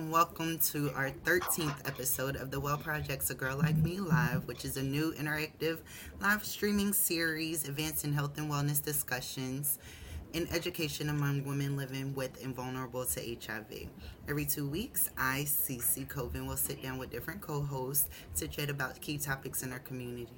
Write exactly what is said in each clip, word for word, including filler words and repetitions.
and welcome to our thirteenth episode of The Well Project's A Girl Like Me LIVE, which is a new interactive live streaming series advancing health and wellness discussions and education among women living with and vulnerable to H I V. Every two weeks, I, Ci Ci Covin, will sit down with different co-hosts to chat about key topics in our community.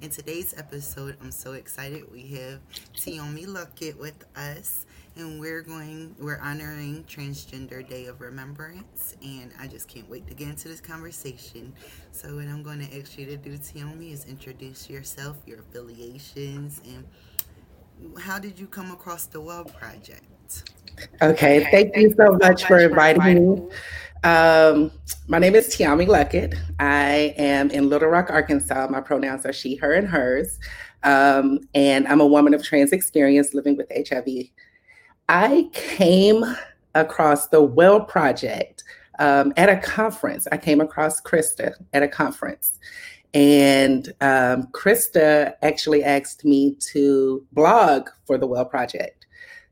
In today's episode, I'm so excited, we have Tiommi Luckett with us, and we're going, we're honoring Transgender Day of Remembrance, and I just can't wait to get into this conversation. So what I'm going to ask you to do, Tiommi, is introduce yourself, your affiliations, and how did you come across the Well Project? Okay, okay. Thank, thank you so, you so much, much for inviting, for inviting me. me. Um, my name is Tiommi Luckett. I am in Little Rock, Arkansas. My pronouns are she, her, and hers. Um, and I'm a woman of trans experience living with H I V. I came across the Well Project um, at a conference. I came across Krista at a conference. And um, Krista actually asked me to blog for the Well Project.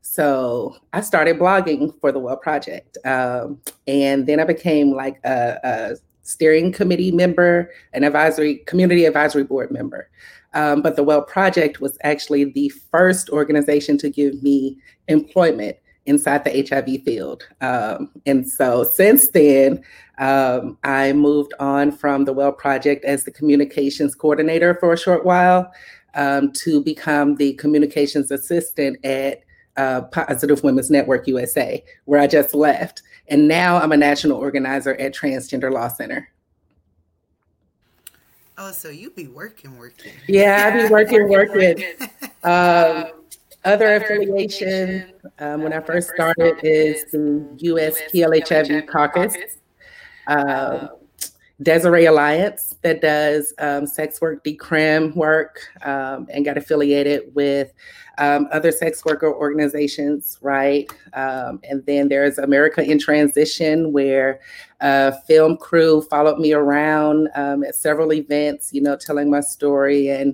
So I started blogging for the Well Project. Um, and then I became like a, a steering committee member, an advisory community advisory board member. Um, but the Well Project was actually the first organization to give me employment inside the H I V field. Um, and so since then, um, I moved on from the Well Project as the communications coordinator for a short while um, to become the communications assistant at Uh, Positive Women's Network U S A, where I just left. And now I'm a national organizer at Transgender Law Center. Oh, so you be working, working. Yeah, I be working, working. um, other affiliation, um, when I first started, is the U S P L H I V Caucus. Um, Desiree Alliance, that does um, sex work, decrim work, um, and got affiliated with um, other sex worker organizations, right? Um, and then there's America in Transition, where a film crew followed me around um, at several events, you know, telling my story. And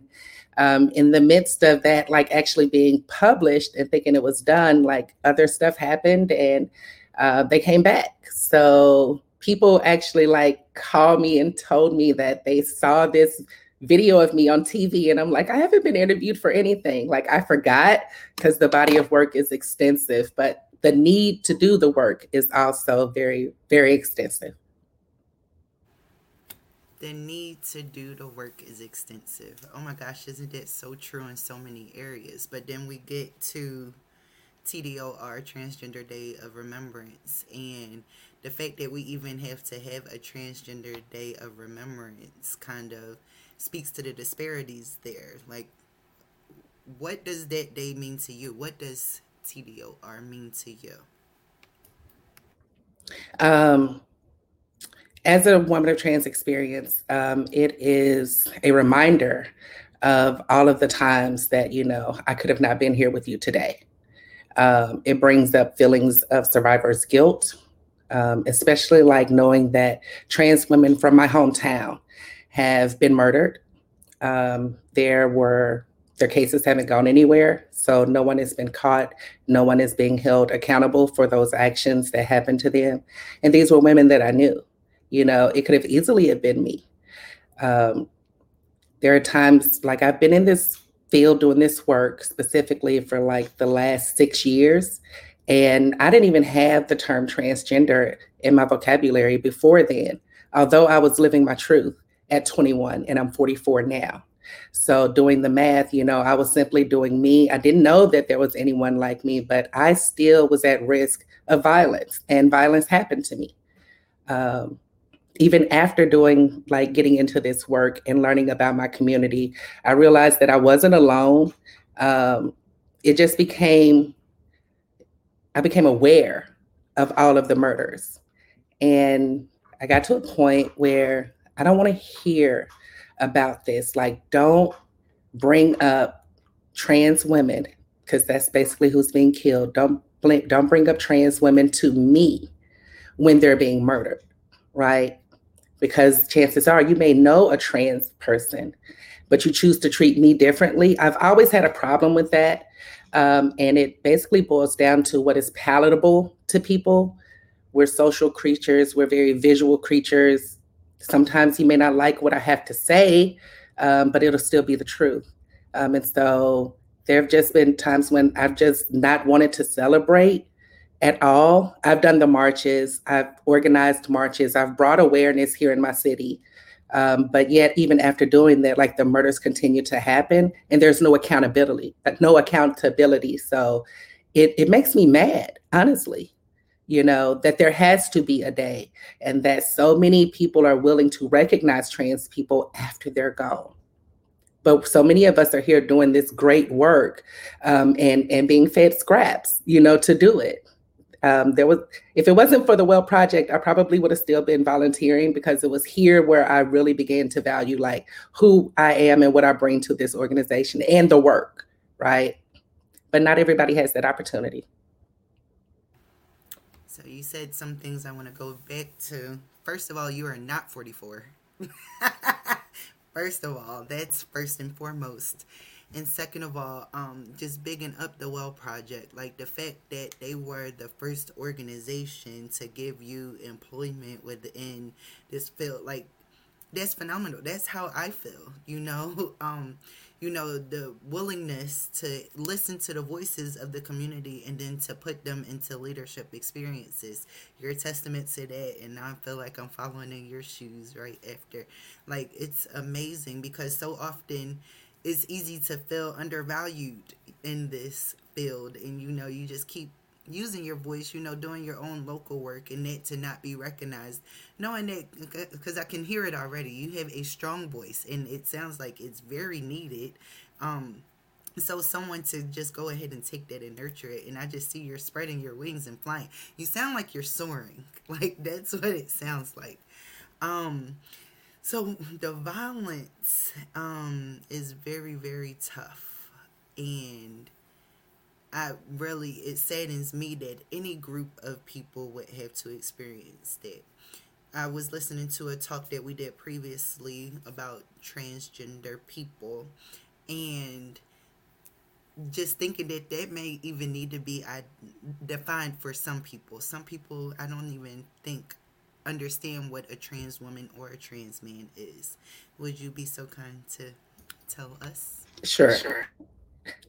um, in the midst of that, like actually being published and thinking it was done, like other stuff happened and uh, they came back. So people actually like called me and told me that they saw this video of me on T V, and I'm like, I haven't been interviewed for anything. Like I forgot, because the body of work is extensive, but the need to do the work is also very, very extensive. The need to do the work is extensive. Oh my gosh, isn't that so true in so many areas? But then we get to T D O R, Transgender Day of Remembrance, and the fact that we even have to have a Transgender Day of Remembrance kind of speaks to the disparities there. Like, what does that day mean to you? What does T D O R mean to you? Um, as a woman of trans experience, um, it is a reminder of all of the times that, you know, I could have not been here with you today. Um, it brings up feelings of survivor's guilt. Um, especially like knowing that trans women from my hometown have been murdered. Um, there were, their cases haven't gone anywhere. So no one has been caught. No one is being held accountable for those actions that happened to them. And these were women that I knew, you know, it could have easily have been me. Um, there are times like I've been in this field doing this work specifically for like the last six years. And I didn't even have the term transgender in my vocabulary before then, although I was living my truth at twenty-one and I'm forty-four now. So doing the math, you know, I was simply doing me. I didn't know that there was anyone like me, but I still was at risk of violence, and violence happened to me. Um, even after doing, like getting into this work and learning about my community, I realized that I wasn't alone. Um, it just became I became aware of all of the murders, and I got to a point where I don't want to hear about this. Like, don't bring up trans women, because that's basically who's being killed. Don't don't bring up trans women to me when they're being murdered, right? Because chances are you may know a trans person, but you choose to treat me differently. I've always had a problem with that. Um, and it basically boils down to what is palatable to people We're social creatures. We're very visual creatures. Sometimes he may not like what I have to say, um, but it'll still be the truth. Um, and so there have just been times when I've just not wanted to celebrate at all. I've done the marches. I've organized marches. I've brought awareness here in my city. Um, but yet, even after doing that, like the murders continue to happen and there's no accountability, no accountability. So it, it makes me mad, honestly, you know, that there has to be a day and that so many people are willing to recognize trans people after they're gone. But so many of us are here doing this great work um, and, and being fed scraps, you know, to do it. Um, there was, if it wasn't for the Well Project, I probably would have still been volunteering because it was here where I really began to value like who I am and what I bring to this organization and the work, right? But not everybody has that opportunity. So you said some things I want to go back to. First of all, you are not forty-four. First of all, that's first and foremost. And second of all, um, just bigging up the Well Project, like the fact that they were the first organization to give you employment within this field, like that's phenomenal. That's how I feel, you know, um, you know, the willingness to listen to the voices of the community and then to put them into leadership experiences. You're a testament to that, and I feel like I'm following in your shoes right after. Like it's amazing because so often it's easy to feel undervalued in this field. And, you know, you just keep using your voice, you know, doing your own local work and that to not be recognized. Knowing that, because I can hear it already, you have a strong voice and it sounds like it's very needed. Um, so someone to just go ahead and take that and nurture it. And I just see you're spreading your wings and flying. You sound like you're soaring. Like, that's what it sounds like. Um... So the violence um, is very, very tough, and I really, it saddens me that any group of people would have to experience that. I was listening to a talk that we did previously about transgender people, and just thinking that that may even need to be defined for some people. Some people, I don't even think understand what a trans woman or a trans man is. Would you be so kind to tell us? Sure. Sure.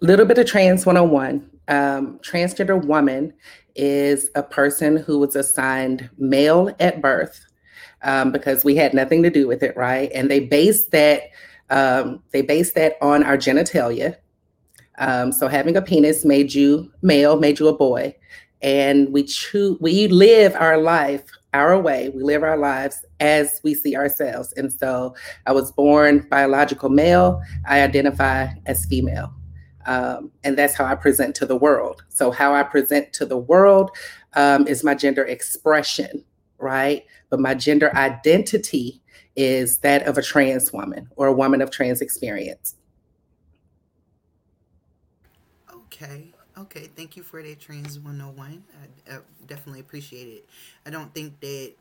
Little bit of trans one oh one. Um, transgender woman is a person who was assigned male at birth um, because we had nothing to do with it, right? And they based that um, they based that on our genitalia. Um, so having a penis made you male, made you a boy, and we choose we live our life. Our way, we live our lives as we see ourselves. And so I was born biological male, I identify as female. Um, and that's how I present to the world. So how I present to the world um, is my gender expression, right? But my gender identity is that of a trans woman or a woman of trans experience. Okay. Okay, thank you for that Trans one oh one. I, I definitely appreciate it. I don't think that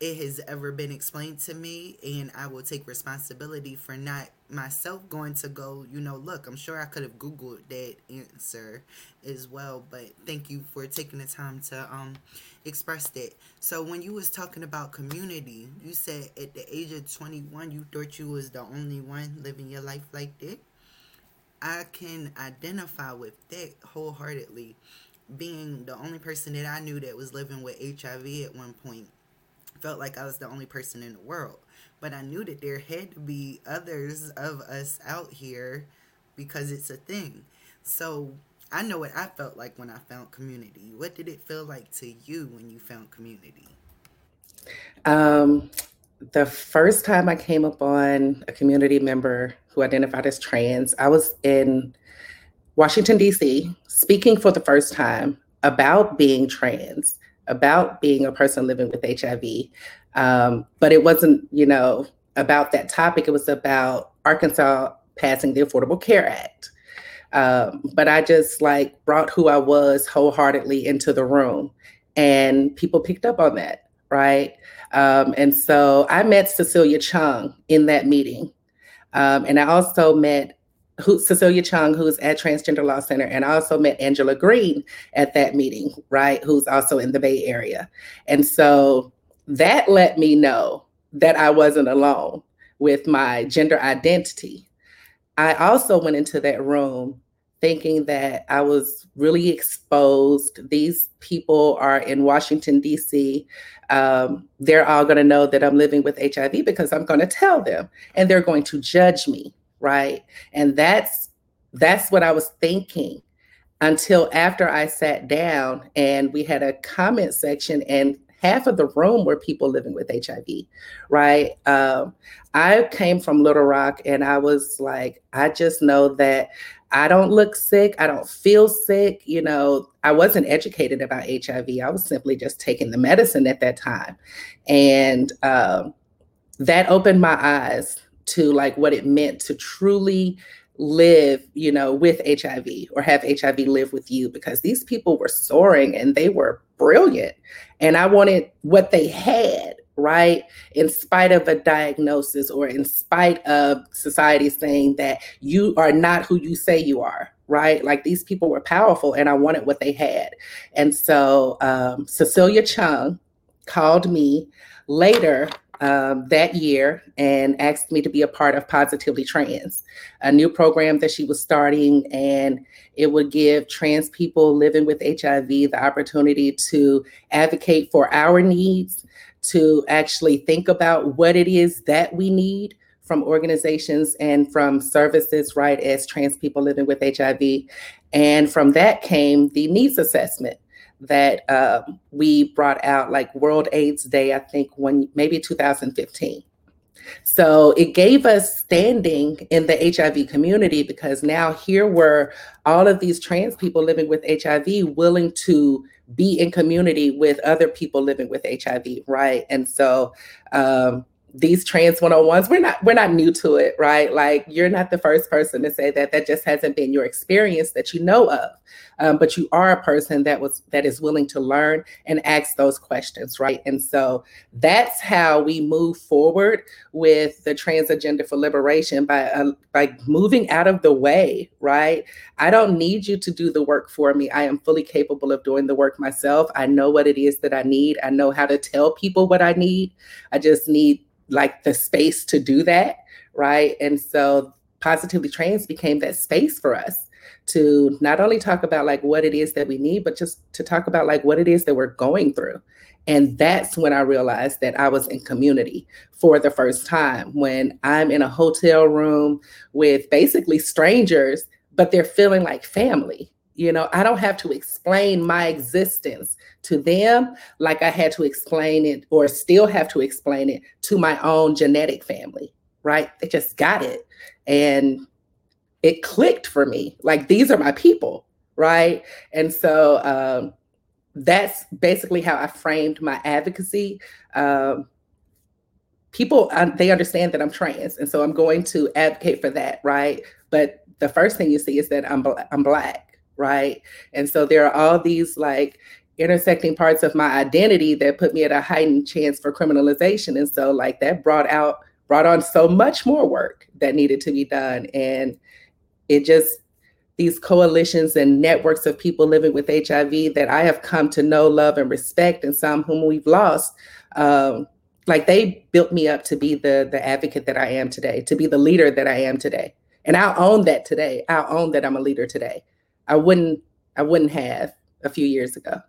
it has ever been explained to me, and I will take responsibility for not myself going to go, you know, look, I'm sure I could have Googled that answer as well, but thank you for taking the time to um express that. So when you was talking about community, you said at the age of twenty-one, you thought you was the only one living your life like that? I can identify with that wholeheartedly, being the only person that I knew that was living with H I V at one point. Felt like I was the only person in the world, but I knew that there had to be others of us out here because it's a thing. So I know what I felt like when I found community. What did it feel like to you when you found community? Um, the first time I came upon a community member who identified as trans, I was in Washington, D C, speaking for the first time about being trans, about being a person living with H I V. Um, but it wasn't, you know, about that topic. It was about Arkansas passing the Affordable Care Act. Um, but I just like brought who I was wholeheartedly into the room, and people picked up on that, right? Um, and so I met Cecilia Chung in that meeting. Um, and I also met who, Cecilia Chung, who's at Transgender Law Center, and I also met Angela Green at that meeting, right, who's also in the Bay Area. And so that let me know that I wasn't alone with my gender identity. I also went into that room thinking that I was really exposed. These people are in Washington, D C. Um, they're all gonna know that I'm living with H I V because I'm gonna tell them and they're going to judge me, right? And that's that's what I was thinking until after I sat down and we had a comment section and half of the room were people living with H I V, right? Um, I came from Little Rock and I was like, I just know that I don't look sick, I don't feel sick. You know, I wasn't educated about H I V. I was simply just taking the medicine at that time. And um, that opened my eyes to like what it meant to truly live, you know, with H I V or have H I V live with you, because these people were soaring and they were brilliant. And I wanted what they had, right? In spite of a diagnosis or in spite of society saying that you are not who you say you are, right? Like these people were powerful and I wanted what they had. And so um, Cecilia Chung called me later Um, that year and asked me to be a part of Positively Trans, a new program that she was starting, and it would give trans people living with H I V the opportunity to advocate for our needs, to actually think about what it is that we need from organizations and from services, right, as trans people living with H I V. And from that came the needs assessment that uh, we brought out, like World AIDS Day, I think when maybe two thousand fifteen. So it gave us standing in the H I V community, because now here were all of these trans people living with H I V willing to be in community with other people living with H I V, right? And so um, these trans one oh ones, we're not, we're not new to it, right? Like you're not the first person to say that, that just hasn't been your experience that you know of. Um, but you are a person that was, that is willing to learn and ask those questions, right? And so that's how we move forward with the trans agenda for liberation, by uh, by moving out of the way, right? I don't need you to do the work for me. I am fully capable of doing the work myself. I know what it is that I need. I know how to tell people what I need. I just need like the space to do that, right? And so Positively Trans became that space for us to not only talk about like what it is that we need, but just to talk about like what it is that we're going through. And that's when I realized that I was in community for the first time, when I'm in a hotel room with basically strangers, but they're feeling like family. You know, I don't have to explain my existence to them like I had to explain it, or still have to explain it, to my own genetic family, right? They just got it. And it clicked for me. Like, these are my people, right? And so um, that's basically how I framed my advocacy. Um, people, um, they understand that I'm trans, and so I'm going to advocate for that, right? But the first thing you see is that I'm, bl- I'm Black, right? And so there are all these, like, intersecting parts of my identity that put me at a heightened chance for criminalization. And so, like, that brought out, brought on so much more work that needed to be done. And it just, these coalitions and networks of people living with H I V that I have come to know, love, and respect, and some whom we've lost, um, like they built me up to be the, the advocate that I am today, to be the leader that I am today. And I'll own that today. I'll own that I'm a leader today. I wouldn't, I wouldn't have a few years ago.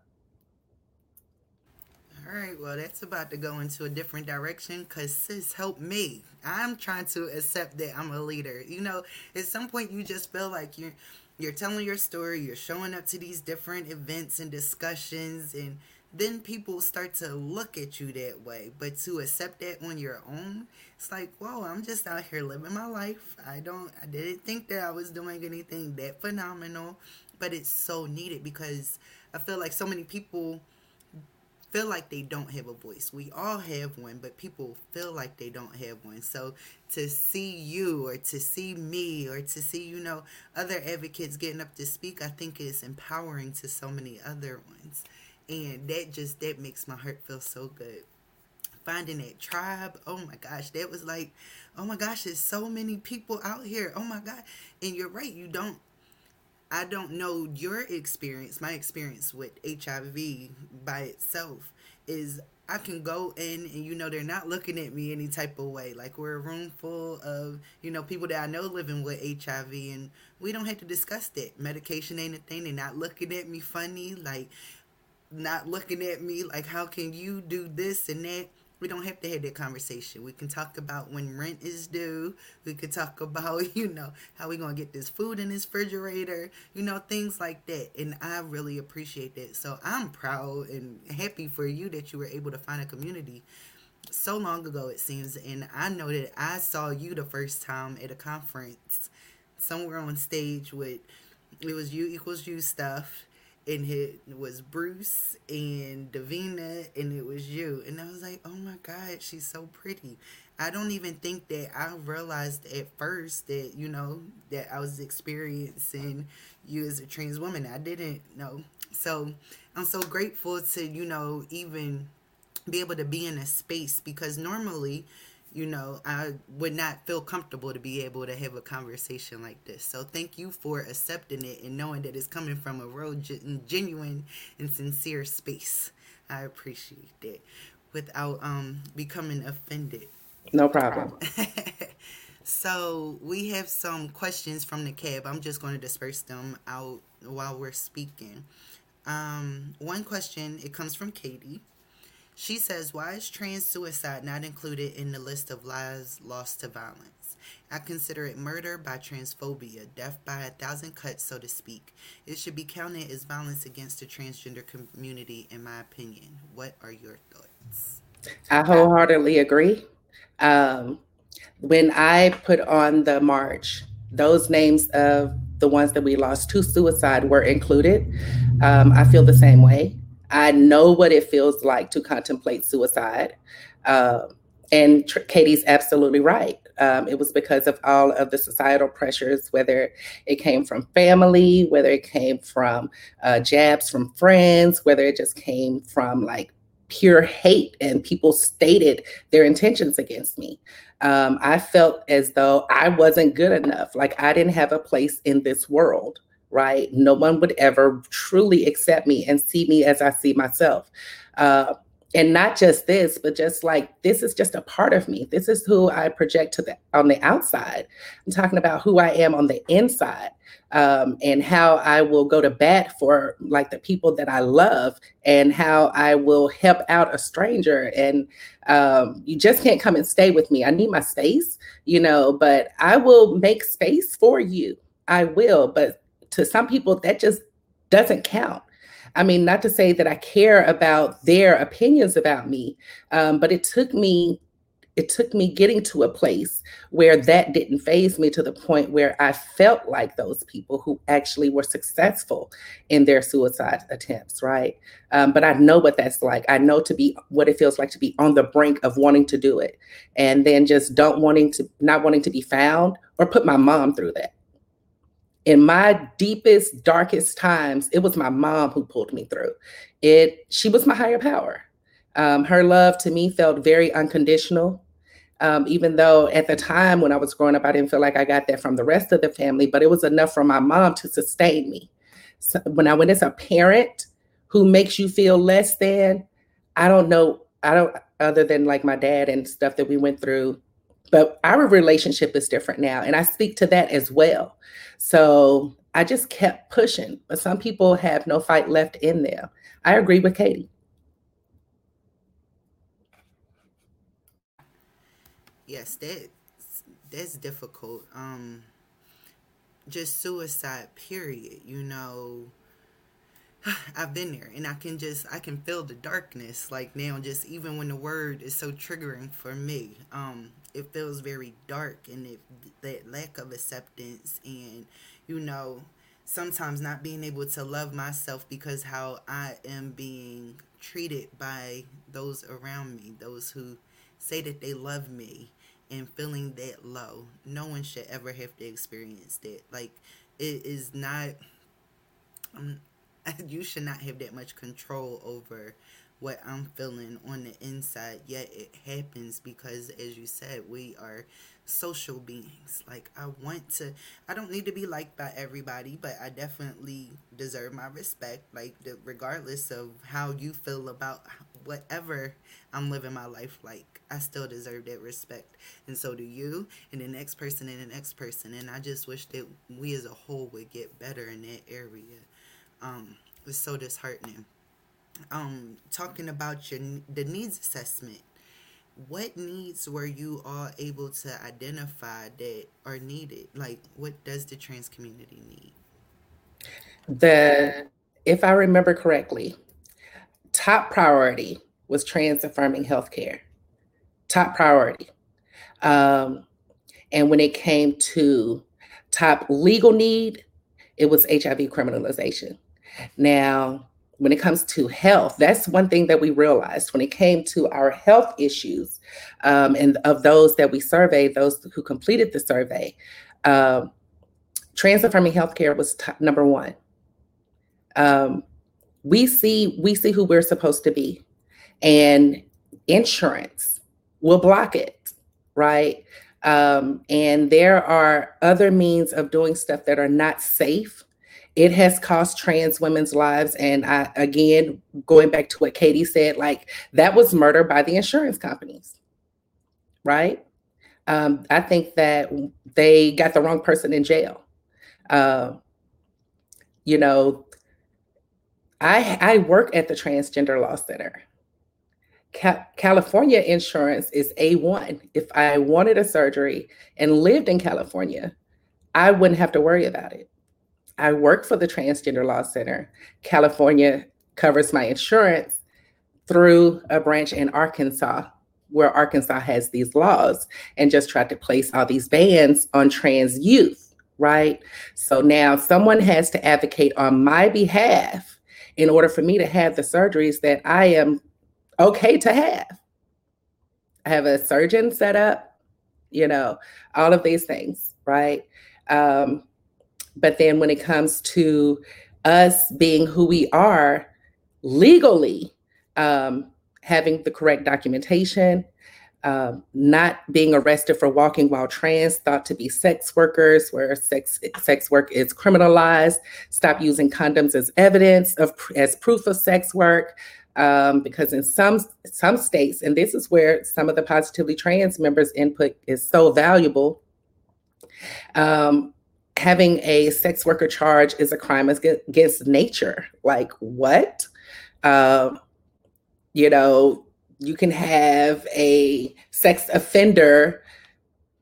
All right, well, that's about to go into a different direction, because sis, help me. I'm trying to accept that I'm a leader. You know, at some point you just feel like you're, you're telling your story, you're showing up to these different events and discussions, and then people start to look at you that way. But to accept that on your own, it's like, whoa, I'm just out here living my life. I don't, I didn't think that I was doing anything that phenomenal, but it's so needed, because I feel like so many people feel like they don't have a voice. We all have one, but people feel like they don't have one. So to see you, or to see me, or to see, you know, other advocates getting up to speak, I think is empowering to so many other ones. And that just, that makes my heart feel so good. finding that tribe. Oh my gosh, that was like, oh my gosh, there's so many people out here. Oh my God. And you're right, you don't, I don't know your experience. My experience with H I V by itself is I can go in and, you know, they're not looking at me any type of way. Like, we're a room full of, you know, people that I know living with H I V, and we don't have to discuss that. Medication ain't a thing. They're not looking at me funny, like, not looking at me like, how can you do this and that? We don't have to have that conversation. We can talk about when rent is due. We could talk about, you know, how we gonna get this food in this refrigerator, you know, things like that. And I really appreciate that. So I'm proud and happy for you that you were able to find a community so long ago, it seems. And I know that I saw you the first time at a conference somewhere on stage with, it was You Equals You stuff. And it was Bruce and Davina, and it was you. And I was like, oh my God, she's so pretty. I don't even think that I realized at first that, you know, that I was experiencing you as a trans woman. I didn't know. So I'm so grateful to, you know, even be able to be in a space, because normally, you know, I would not feel comfortable to be able to have a conversation like this. So thank you for accepting it and knowing that it's coming from a real, genuine and sincere space. I appreciate that without um becoming offended. No problem. So we have some questions from the C A B. I'm just going to disperse them out while we're speaking. Um, one question, it comes from Katie. She says, why is trans suicide not included in the list of lives lost to violence? I consider it murder by transphobia, death by a thousand cuts, so to speak. It should be counted as violence against the transgender community, in my opinion. What are your thoughts? I wholeheartedly agree. Um, when I put on the march, those names of the ones that we lost to suicide were included. Um, I feel the same way. I know what it feels like to contemplate suicide. Uh, and Tr- Katie's absolutely right. Um, it was because of all of the societal pressures, whether it came from family, whether it came from uh, jabs from friends, whether it just came from like pure hate and people stated their intentions against me. Um, I felt as though I wasn't good enough. Like I didn't have a place in this world. Right? No one would ever truly accept me and see me as I see myself. Uh, and not just this, but just like, this is just a part of me. This is who I project to the on the outside. I'm talking about who I am on the inside, um, and how I will go to bat for like the people that I love and how I will help out a stranger. And um, you just can't come and stay with me. I need my space, you know, but I will make space for you. I will, but to some people, that just doesn't count. I mean, not to say that I care about their opinions about me, um, but it took me, it took me getting to a place where that didn't faze me to the point where I felt like those people who actually were successful in their suicide attempts, right? Um, but I know what that's like. I know to be what it feels like to be on the brink of wanting to do it, and then just don't wanting to, not wanting to be found, or put my mom through that. In my deepest, darkest times, it was my mom who pulled me through. It, she was my higher power. Um, her love to me felt very unconditional, um, even though at the time when I was growing up, I didn't feel like I got that from the rest of the family, but it was enough from my mom to sustain me. So when I, when it's a parent who makes you feel less than, I don't know, I don't, other than like my dad and stuff that we went through. But our relationship is different now. And I speak to that as well. So I just kept pushing. But some people have no fight left in them. I agree with Katie. Yes, that's, that's difficult. Um, just suicide, period. You know, I've been there, and I can just, I can feel the darkness like now, just even when the word is so triggering for me. Um, it feels very dark, and it, that lack of acceptance, and, you know, sometimes not being able to love myself because how I am being treated by those around me, those who say that they love me, and feeling that low. No one should ever have to experience that. Like, it is not, um, you should not have that much control over what I'm feeling on the inside, yet it happens because, as you said, we are social beings. Like, I want to, I don't need to be liked by everybody, but I definitely deserve my respect, like, the, regardless of how you feel about whatever I'm living my life like, I still deserve that respect, and so do you, and the next person, and the next person, and I just wish that we as a whole would get better in that area. Um, it's so disheartening. Um, talking about your the needs assessment, what needs were you all able to identify that are needed? Like, what does the trans community need? The, if I remember correctly, top priority was trans affirming healthcare. Top priority. Um, and when it came to top legal need, it was H I V criminalization. Now, when it comes to health, that's one thing that we realized when it came to our health issues, um, and of those that we surveyed, those who completed the survey, uh, trans affirming healthcare was top, number one. Um, we see we see who we're supposed to be, and insurance will block it, right? Um, and there are other means of doing stuff that are not safe. It has cost trans women's lives. And I, again, going back to what Katie said, like, that was murder by the insurance companies, right? Um, I think that they got the wrong person in jail. Uh, you know, I, I work at the Transgender Law Center. Ca- California insurance is A one. If I wanted a surgery and lived in California, I wouldn't have to worry about it. I work for the Transgender Law Center. California covers my insurance through a branch in Arkansas, where Arkansas has these laws and just tried to place all these bans on trans youth, right? So now someone has to advocate on my behalf in order for me to have the surgeries that I am okay to have. I have a surgeon set up, you know, all of these things, right? Um, But then when it comes to us being who we are legally, um, having the correct documentation, um, not being arrested for walking while trans, thought to be sex workers, where sex sex work is criminalized, stop using condoms as evidence of as proof of sex work, um, because in some some states, and this is where some of the Positively Trans members' input is so valuable, um, having a sex worker charge is a crime against nature. Like, what? Uh, you know, you can have a sex offender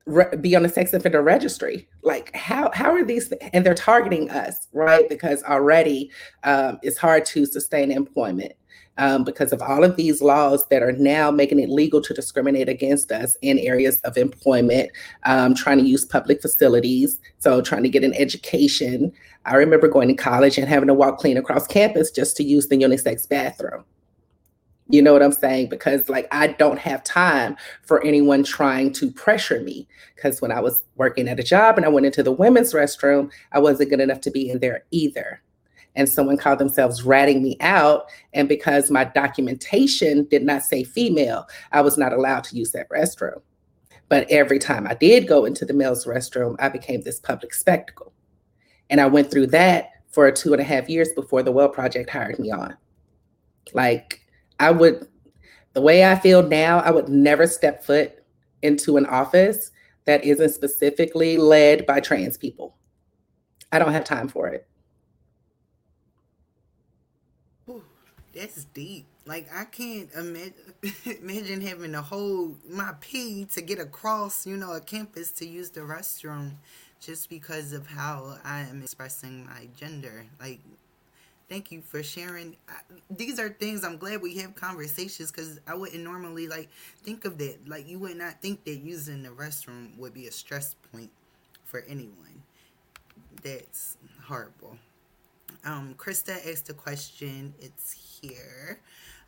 re- be on a sex offender registry. Like, how how are these? Th- and they're targeting us, right? Because already um, it's hard to sustain employment um, because of all of these laws that are now making it legal to discriminate against us in areas of employment, um, trying to use public facilities. So trying to get an education. I remember going to college and having to walk clean across campus just to use the unisex bathroom. You know what I'm saying? Because, like, I don't have time for anyone trying to pressure me. Because when I was working at a job and I went into the women's restroom, I wasn't good enough to be in there either. And someone called themselves ratting me out. And because my documentation did not say female, I was not allowed to use that restroom. But every time I did go into the male's restroom, I became this public spectacle. And I went through that for two and a half years before the Well Project hired me on. Like, I would, the way I feel now, I would never step foot into an office that isn't specifically led by trans people. I don't have time for it. Ooh, that's deep. Like, I can't imagine, imagine having to hold my pee to get across, you know, a campus to use the restroom just because of how I am expressing my gender. Like, thank you for sharing. These are things I'm glad we have conversations, because I wouldn't normally, like, think of that. Like, you would not think that using the restroom would be a stress point for anyone. That's horrible. Um, Krista asked a question. It's here.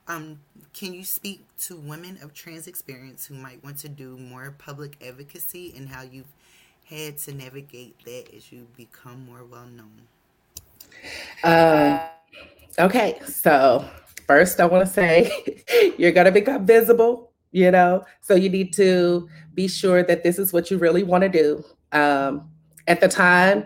Um, can you speak to women of trans experience who might want to do more public advocacy and how you've had to navigate that as you become more well-known? Um, okay, so first, I want to say you're going to become visible, you know, so you need to be sure that this is what you really want to do. Um, at the time,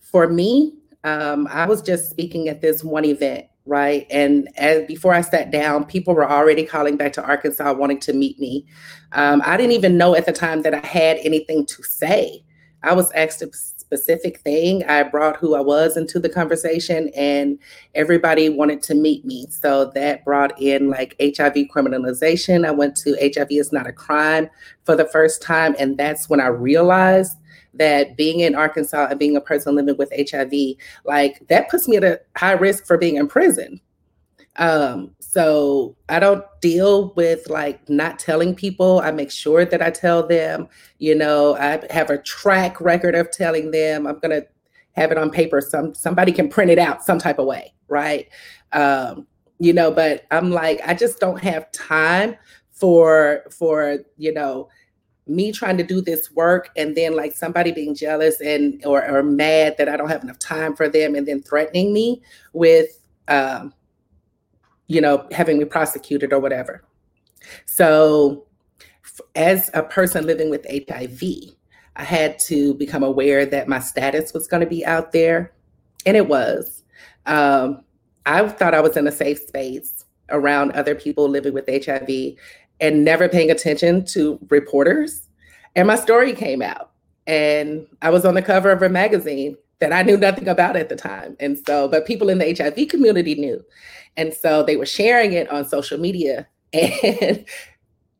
for me, um, I was just speaking at this one event, right? And as before I sat down, people were already calling back to Arkansas wanting to meet me. Um, I didn't even know at the time that I had anything to say. I was asked a specific thing. I brought who I was into the conversation, and everybody wanted to meet me. So that brought in like H I V criminalization. I went to H I V is not a crime for the first time. And that's when I realized that being in Arkansas and being a person living with H I V, like that puts me at a high risk for being in prison. Um, so I don't deal with like not telling people. I make sure that I tell them, you know, I have a track record of telling them. I'm going to have it on paper. Some, somebody can print it out some type of way. Right. Um, you know, but I'm like, I just don't have time for, for, you know, me trying to do this work and then like somebody being jealous and, or, or mad that I don't have enough time for them. And then threatening me with, um, you know, having me prosecuted or whatever. So as a person living with H I V, I had to become aware that my status was going to be out there. And it was. Um, I thought I was in a safe space around other people living with H I V and never paying attention to reporters. And my story came out and I was on the cover of a magazine that I knew nothing about at the time. And so, but people in the H I V community knew. And so they were sharing it on social media and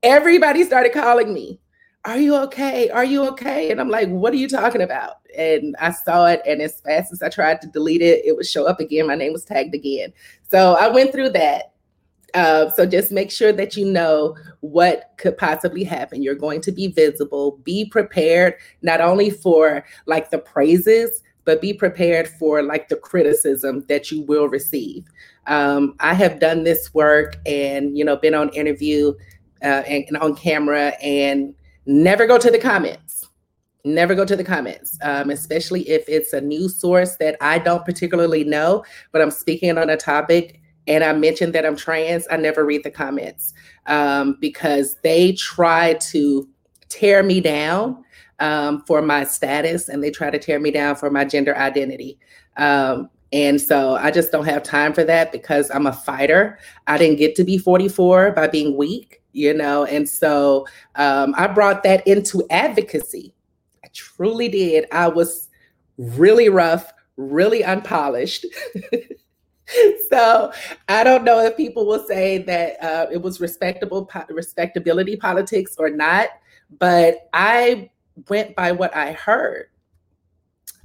everybody started calling me, are you okay? Are you okay? And I'm like, what are you talking about? And I saw it, and as fast as I tried to delete it, it would show up again. My name was tagged again. So I went through that. Uh, so just make sure that you know what could possibly happen. You're going to be visible. Be prepared, not only for like the praises, but be prepared for like the criticism that you will receive. Um, I have done this work and, you know, been on interview uh, and, and on camera and never go to the comments, never go to the comments, um, especially if it's a news source that I don't particularly know, but I'm speaking on a topic and I mentioned that I'm trans. I never read the comments um, because they try to tear me down Um, for my status, and they try to tear me down for my gender identity. Um, and so I just don't have time for that because I'm a fighter. I didn't get to be forty-four by being weak, you know, and so um, I brought that into advocacy. I truly did. I was really rough, really unpolished. So I don't know if people will say that uh, it was respectable, po- respectability politics or not, but I went by what I heard.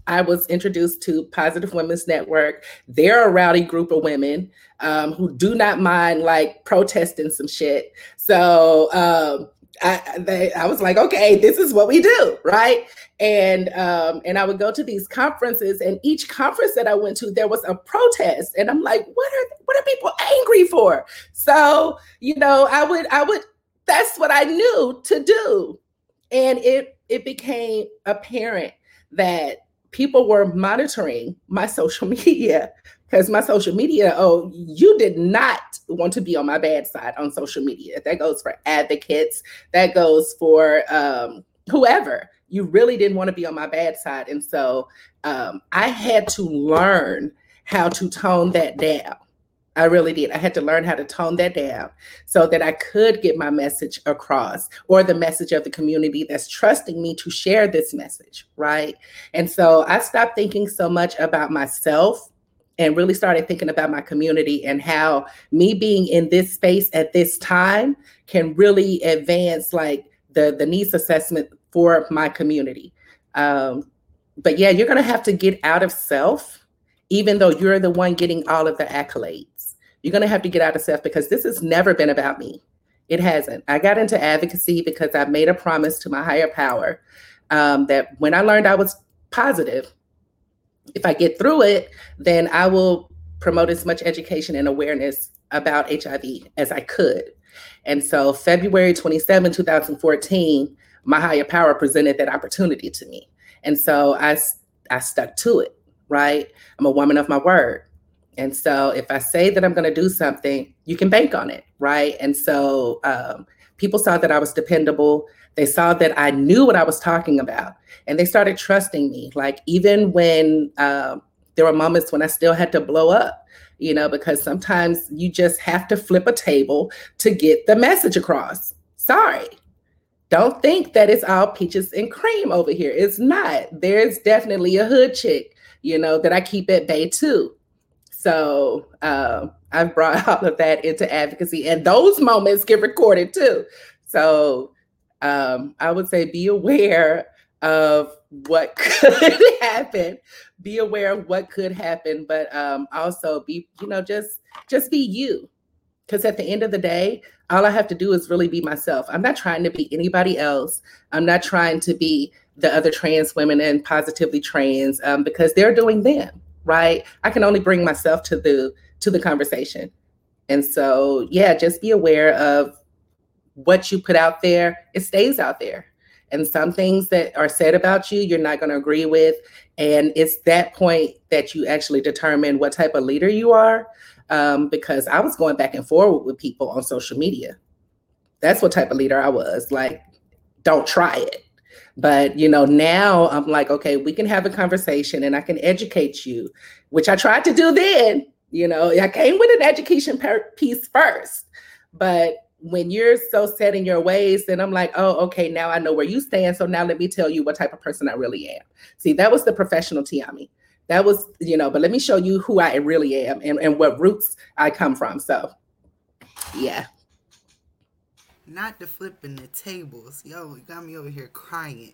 I was introduced to Positive Women's Network. They're a rowdy group of women um, who do not mind like protesting some shit. So um, I, they, I was like, okay, this is what we do, right? And um, and I would go to these conferences, and each conference that I went to, there was a protest, and I'm like, what are what are people angry for? So you know, I would I would that's what I knew to do, and it. It became apparent that people were monitoring my social media because my social media, oh, you did not want to be on my bad side on social media. That goes for advocates. That goes for um, whoever. You really didn't want to be on my bad side. And so um, I had to learn how to tone that down. I really did. I had to learn how to tone that down so that I could get my message across, or the message of the community that's trusting me to share this message, right? And so I stopped thinking so much about myself and really started thinking about my community and how me being in this space at this time can really advance like the, the needs assessment for my community. Um, but yeah, you're going to have to get out of self, even though you're the one getting all of the accolades. You're going to have to get out of self because this has never been about me. It hasn't. I got into advocacy because I made a promise to my higher power um, that when I learned I was positive, if I get through it, then I will promote as much education and awareness about H I V as I could. And so February twenty-seventh, twenty fourteen, my higher power presented that opportunity to me. And so I, I stuck to it. Right? I'm a woman of my word. And so if I say that I'm going to do something, you can bank on it, right? And so um, people saw that I was dependable. They saw that I knew what I was talking about, and they started trusting me. Like, even when um, there were moments when I still had to blow up, you know, because sometimes you just have to flip a table to get the message across. Sorry. Don't think that it's all peaches and cream over here. It's not. There's definitely a hood chick, you know, that I keep at bay too. So um, I've brought all of that into advocacy, and those moments get recorded too. So um, I would say be aware of what could happen. Be aware of what could happen, but um, also be, you know, just just be you. Because at the end of the day, all I have to do is really be myself. I'm not trying to be anybody else. I'm not trying to be the other trans women and Positively Trans um, because they're doing them, right? I can only bring myself to the to the conversation. And so, yeah, just be aware of what you put out there. It stays out there. And some things that are said about you, you're not going to agree with. And it's that point that you actually determine what type of leader you are. Um, because I was going back and forward with people on social media. That's what type of leader I was. Like, don't try it. But, you know, now I'm like, okay, we can have a conversation and I can educate you, which I tried to do then. You know, I came with an education piece first. But when you're so set in your ways, then I'm like, oh, okay, now I know where you stand. So now let me tell you what type of person I really am. See, that was the professional Tiommi. That was, you know, but let me show you who I really am and, and what roots I come from. So, yeah. Not the flipping the tables. Yo, you got me over here crying.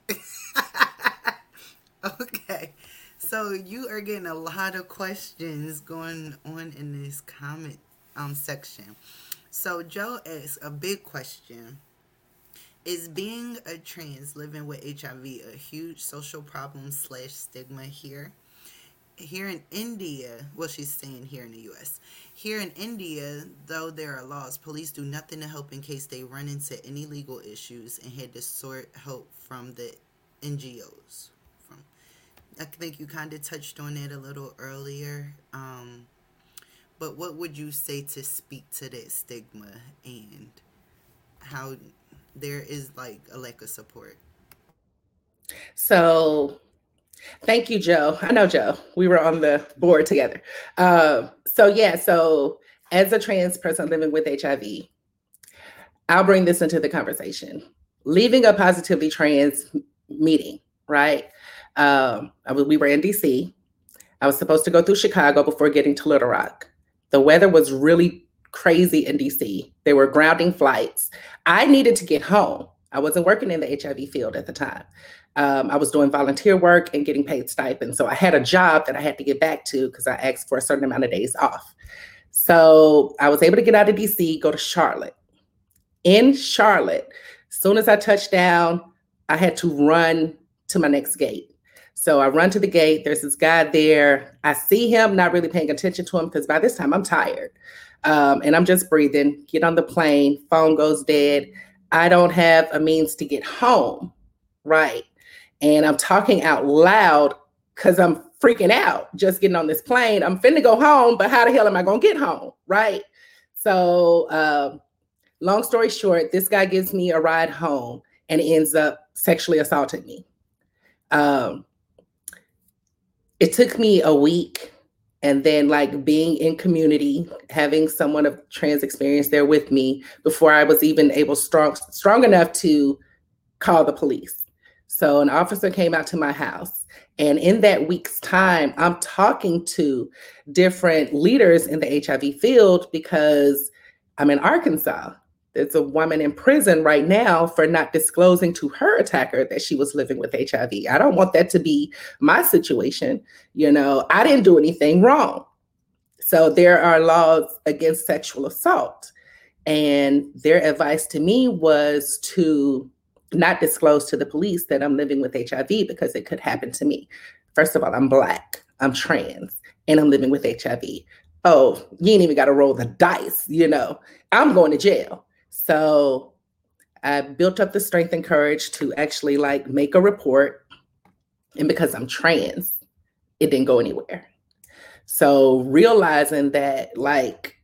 Okay. So you are getting a lot of questions going on in this comment um, section. So Joe asks a big question. Is being a trans living with H I V a huge social problem slash stigma here? Here in India, well, she's saying here in the U S. Here in India, though there are laws, police do nothing to help in case they run into any legal issues and had to sort help from the N G Os. From, I think you kind of touched on that a little earlier. Um, but what would you say to speak to that stigma and how there is like a lack of support? So... Thank you, Joe. I know Joe. We were on the board together. Uh, so yeah, so as a trans person living with H I V, I'll bring this into the conversation. Leaving a Positively Trans meeting, right? Um, I, we were in D C. I was supposed to go through Chicago before getting to Little Rock. The weather was really crazy in D C. They were grounding flights. I needed to get home. I wasn't working in the H I V field at the time. Um, I was doing volunteer work and getting paid stipend. So I had a job that I had to get back to because I asked for a certain amount of days off. So I was able to get out of D C, go to Charlotte. In Charlotte, as soon as I touched down, I had to run to my next gate. So I run to the gate. There's this guy there. I see him, not really paying attention to him because by this time I'm tired. Um, and I'm just breathing. Get on the plane. Phone goes dead. I don't have a means to get home. Right. And I'm talking out loud because I'm freaking out just getting on this plane. I'm finna go home, but how the hell am I going to get home, right? So uh, long story short, this guy gives me a ride home and ends up sexually assaulting me. Um, it took me a week, and then like being in community, having someone of trans experience there with me before I was even able strong, strong enough to call the police. So an officer came out to my house, and in that week's time, I'm talking to different leaders in the H I V field because I'm in Arkansas. There's a woman in prison right now for not disclosing to her attacker that she was living with H I V. I don't want that to be my situation. You know, I didn't do anything wrong. So there are laws against sexual assault, and their advice to me was to not disclose to the police that I'm living with H I V because it could happen to me. First of all, I'm Black, I'm trans, and I'm living with H I V. Oh, you ain't even got to roll the dice, you know. I'm going to jail. So I built up the strength and courage to actually like make a report. And because I'm trans, it didn't go anywhere. So realizing that, like,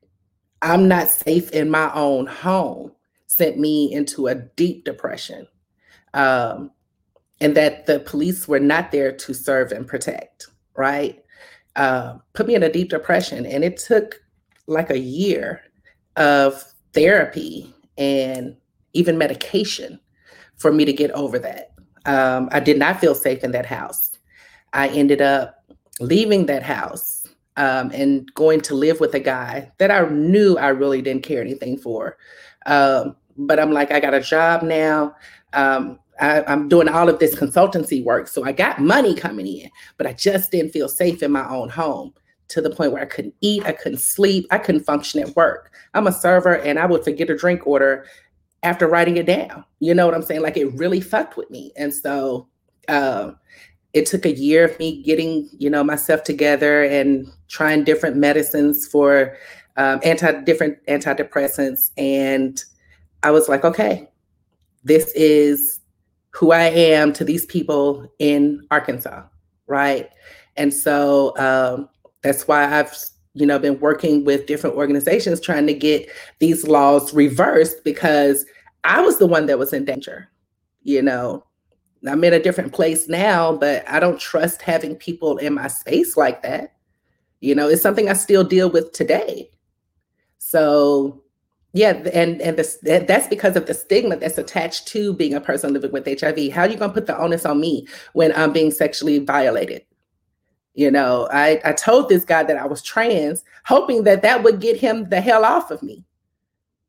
I'm not safe in my own home sent me into a deep depression, um, and that the police were not there to serve and protect, right? Uh, put me in a deep depression, and it took like a year of therapy and even medication for me to get over that. Um, I did not feel safe in that house. I ended up leaving that house um, and going to live with a guy that I knew I really didn't care anything for. Um, but I'm like, I got a job now. Um, I, I'm doing all of this consultancy work. So I got money coming in, but I just didn't feel safe in my own home, to the point where I couldn't eat, I couldn't sleep, I couldn't function at work. I'm a server and I would forget a drink order after writing it down. You know what I'm saying? Like, it really fucked with me. And so uh, it took a year of me getting, you know, myself together and trying different medicines for um, anti different antidepressants. And I was like, okay, this is who I am to these people in Arkansas, right? And so um, that's why I've, you know, been working with different organizations trying to get these laws reversed, because I was the one that was in danger. You know, I'm in a different place now, but I don't trust having people in my space like that. You know, it's something I still deal with today. So, yeah, and and the, that's because of the stigma that's attached to being a person living with H I V. How are you going to put the onus on me when I'm being sexually violated? You know, I, I told this guy that I was trans, hoping that that would get him the hell off of me.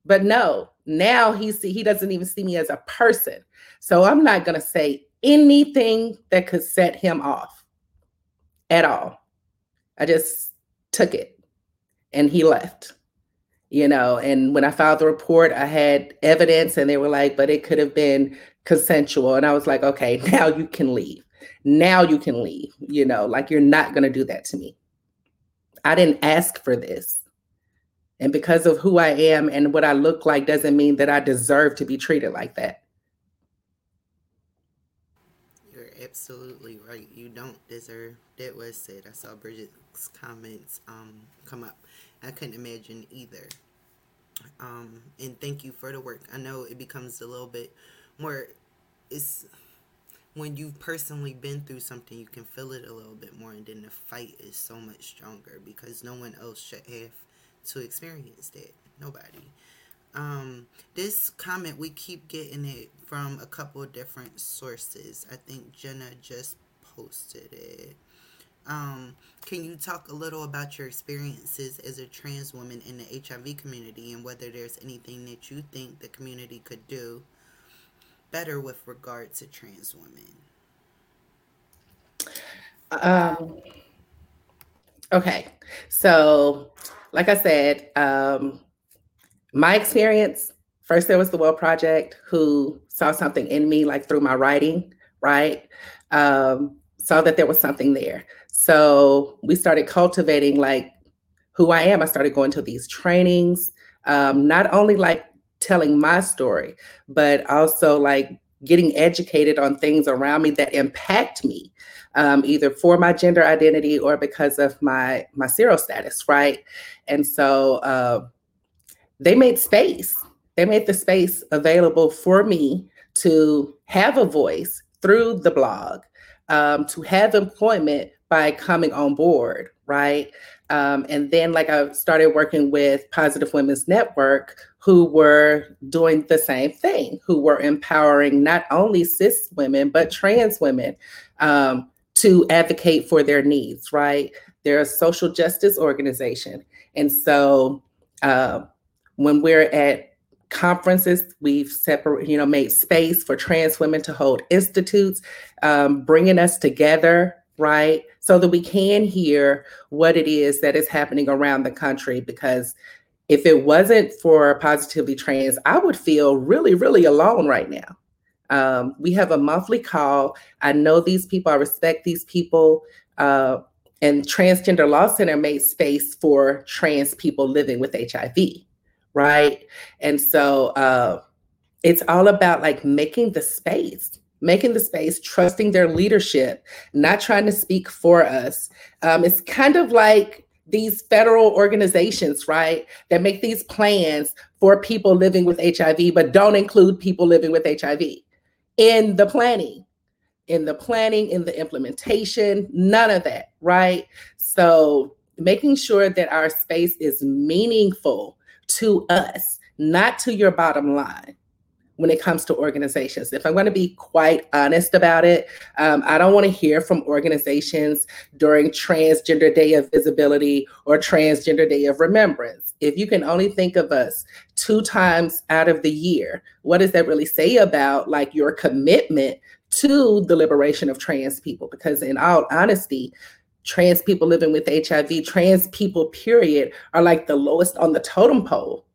But no, now he see, he doesn't even see me as a person. So I'm not going to say anything that could set him off at all. I just took it and he left, you know. And when I filed the report, I had evidence and they were like, but it could have been consensual. And I was like, okay, now you can leave. Now you can leave, you know, like, you're not going to do that to me. I didn't ask for this. And because of who I am and what I look like doesn't mean that I deserve to be treated like that. You're absolutely right. You don't deserve, that was said. I saw Bridget's comments um, come up. I couldn't imagine either. Um, and thank you for the work. I know it becomes a little bit more, it's... when you've personally been through something, you can feel it a little bit more, and then the fight is so much stronger because no one else should have to experience that. Nobody. Um, this comment, we keep getting it from a couple of different sources. I think Jenna just posted it. Um, can you talk a little about your experiences as a trans woman in the H I V community, and whether there's anything that you think the community could do better with regard to trans women? Um, okay, so like I said, um, my experience, first there was the Well Project, who saw something in me, like through my writing, right? Um, saw that there was something there. So we started cultivating like who I am. I started going to these trainings, um, not only like telling my story, but also like getting educated on things around me that impact me, um, either for my gender identity or because of my, my sero status, right? And so uh, they made space. They made the space available for me to have a voice through the blog, um, to have employment by coming on board, right? Um, and then like I started working with Positive Women's Network, who were doing the same thing, who were empowering not only cis women, but trans women um, to advocate for their needs, right? They're a social justice organization. And so uh, when we're at conferences, we've separate, you know, made space for trans women to hold institutes, um, bringing us together, right? So that we can hear what it is that is happening around the country, because if it wasn't for Positively Trans, I would feel really, really alone right now. Um, we have a monthly call. I know these people, I respect these people. Uh, and Transgender Law Center made space for trans people living with H I V, right? And so uh, it's all about like making the space, making the space, trusting their leadership, not trying to speak for us. Um, it's kind of like these federal organizations, right, that make these plans for people living with H I V, but don't include people living with H I V in the planning, in the planning, in the implementation, none of that, right? So making sure that our space is meaningful to us, not to your bottom line when it comes to organizations. If I'm going to be quite honest about it, um, I don't want to hear from organizations during Transgender Day of Visibility or Transgender Day of Remembrance. If you can only think of us two times out of the year, what does that really say about like your commitment to the liberation of trans people? Because in all honesty, trans people living with H I V, trans people period, are like the lowest on the totem pole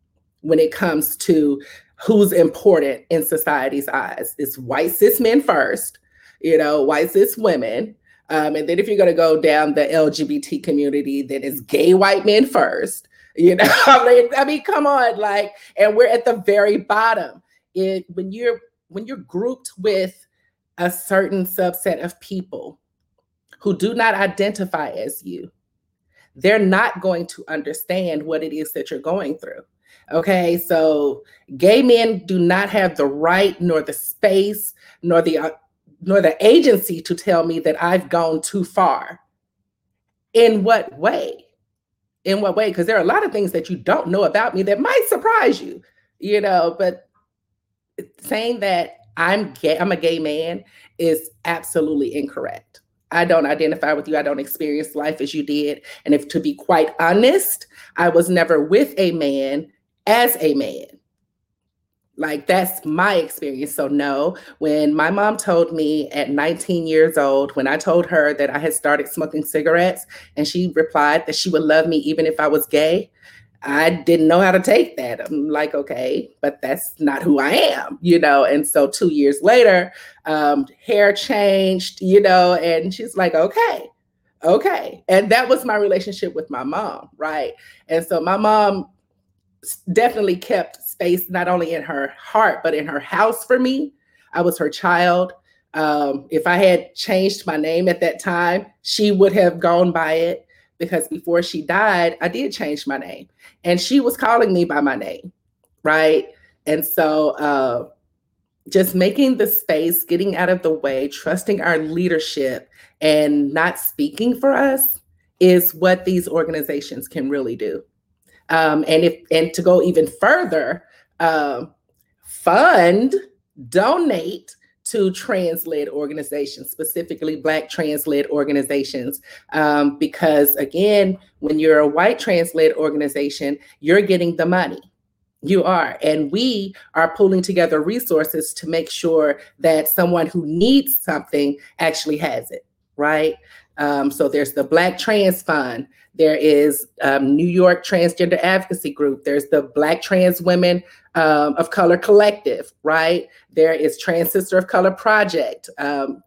when it comes to who's important in society's eyes. It's white cis men first, you know, white cis women. Um, and then if you're going to go down the L G B T community, then it's gay white men first, you know. I mean, come on, like, and we're at the very bottom. It, when you're when you're grouped with a certain subset of people who do not identify as you, they're not going to understand what it is that you're going through. Okay, so gay men do not have the right, nor the space, nor the uh, nor the agency to tell me that I've gone too far. In what way? In what way? Because there are a lot of things that you don't know about me that might surprise you, you know, but saying that I'm gay, I'm a gay man is absolutely incorrect. I don't identify with you. I don't experience life as you did. And if to be quite honest, I was never with a man as a man. Like, that's my experience. So no, when my mom told me at nineteen years old, when I told her that I had started smoking cigarettes and she replied that she would love me even if I was gay, I didn't know how to take that. I'm like, okay, but that's not who I am, you know? And so two years later, um, hair changed, you know, and she's like, okay, okay. And that was my relationship with my mom, right? And so my mom definitely kept space, not only in her heart, but in her house for me. I was her child. Um, if I had changed my name at that time, she would have gone by it, because before she died, I did change my name and she was calling me by my name, right? And so uh, just making the space, getting out of the way, trusting our leadership and not speaking for us is what these organizations can really do. Um, and if and to go even further, uh, fund, donate to trans-led organizations, specifically Black trans-led organizations. Um, because again, when you're a white trans-led organization, you're getting the money. You are. And we are pulling together resources to make sure that someone who needs something actually has it, right? Um, so there's the Black Trans Fund. There is um, New York Transgender Advocacy Group. There's the Black Trans Women um, of Color Collective, right? There is Trans Sister of Color Project. Um,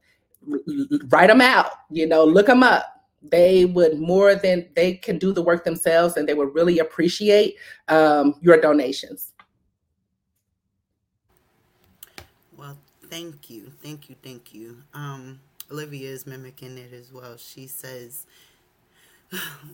write them out, you know, look them up. They would more than, they can do the work themselves, and they would really appreciate um, your donations. Well, thank you, thank you, thank you. Um, Olivia is mimicking it as well. She says,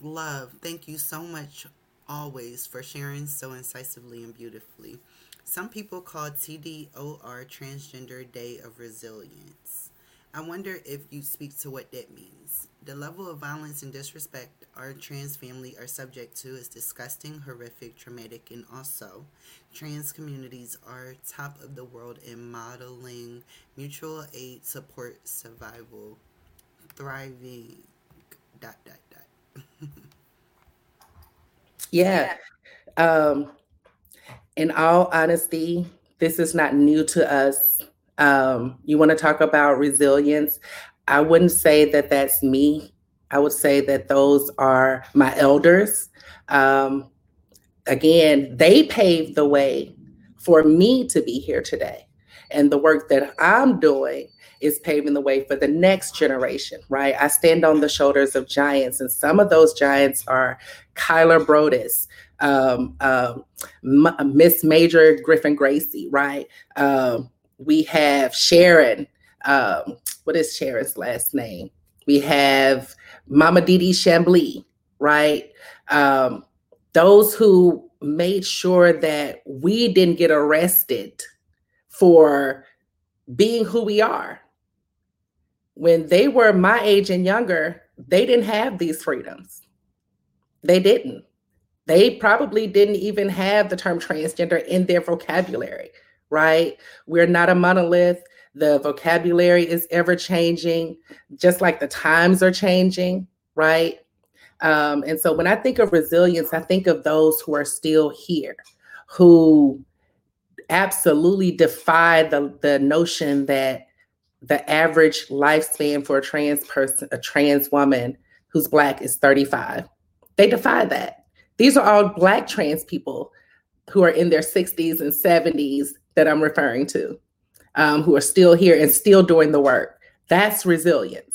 love, thank you so much always for sharing so incisively and beautifully. Some people call T D O R Transgender Day of Resilience. I wonder if you speak to what that means. The level of violence and disrespect our trans family are subject to is disgusting, horrific, traumatic, and also trans communities are top of the world in modeling mutual aid, support, survival, thriving, dot, dot, dot. Yeah. Um, in all honesty, this is not new to us. Um, you want to talk about resilience? I wouldn't say that that's me. I would say that those are my elders. Um, again, they paved the way for me to be here today. And the work that I'm doing is paving the way for the next generation, right? I stand on the shoulders of giants, and some of those giants are Kyler Brodus, um, um, M- Miss Major Griffin Gracie, right? Um, we have Sharon. um, what is Sharon's last name? We have Mama Didi Chamblee, right? Um, those who made sure that we didn't get arrested for being who we are. When they were my age and younger, they didn't have these freedoms. They didn't. They probably didn't even have the term transgender in their vocabulary, right? We're not a monolith. The vocabulary is ever changing, just like the times are changing, right? Um, and so when I think of resilience, I think of those who are still here, who absolutely defy the, the notion that the average lifespan for a trans person, a trans woman who's Black is thirty-five. They defy that. These are all Black trans people who are in their sixties and seventies that I'm referring to, um, who are still here and still doing the work. That's resilience.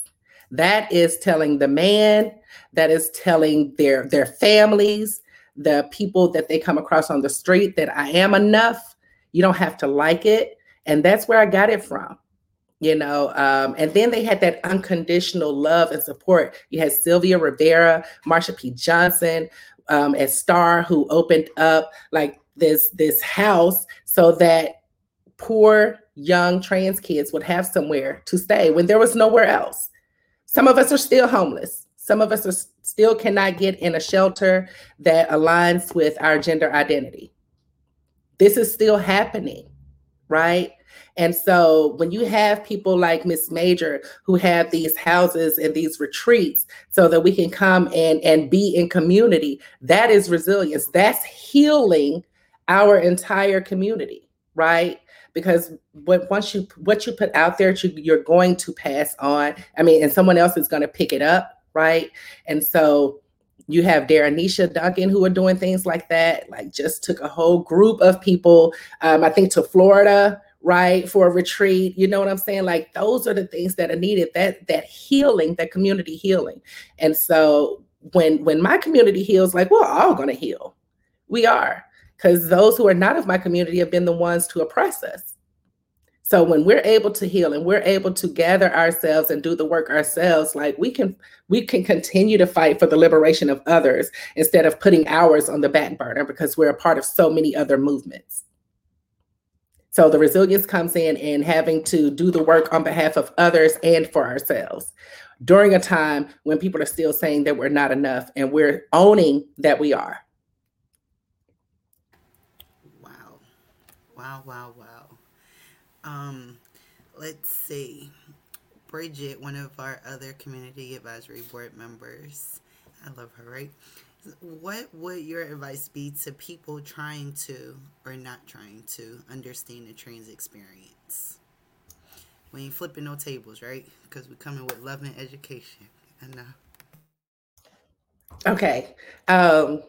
That is telling the man, that is telling their, their families, the people that they come across on the street, that I am enough. You don't have to like it. And that's where I got it from. You know, um, and then they had that unconditional love and support. You had Sylvia Rivera, Marsha P. Johnson, um, and Star, who opened up like this, this house so that poor young trans kids would have somewhere to stay when there was nowhere else. Some of us are still homeless. Some of us are still cannot get in a shelter that aligns with our gender identity. This is still happening, right? And so when you have people like Miss Major who have these houses and these retreats so that we can come and, and be in community, that is resilience. That's healing our entire community, right? Because what, once you what you put out there, you, you're going to pass on. I mean, and someone else is going to pick it up, right? And so you have Daranisha Duncan, who are doing things like that, like just took a whole group of people, um, I think to Florida, right, for a retreat. You know what I'm saying? Like those are the things that are needed, that that healing, that community healing. And so when when my community heals, like we're all going to heal. We are, because those who are not of my community have been the ones to oppress us. So when we're able to heal and we're able to gather ourselves and do the work ourselves, like we can we can continue to fight for the liberation of others instead of putting ours on the back burner because we're a part of so many other movements. So the resilience comes in and having to do the work on behalf of others and for ourselves during a time when people are still saying that we're not enough, and we're owning that we are. Wow. Wow, wow, wow. Um, let's see. Bridget, one of our other community advisory board members. I love her, right? What would your advice be to people trying to or not trying to understand the trans experience? We ain't flipping no tables, right? Because we're coming with love and education. I know. Okay. Um,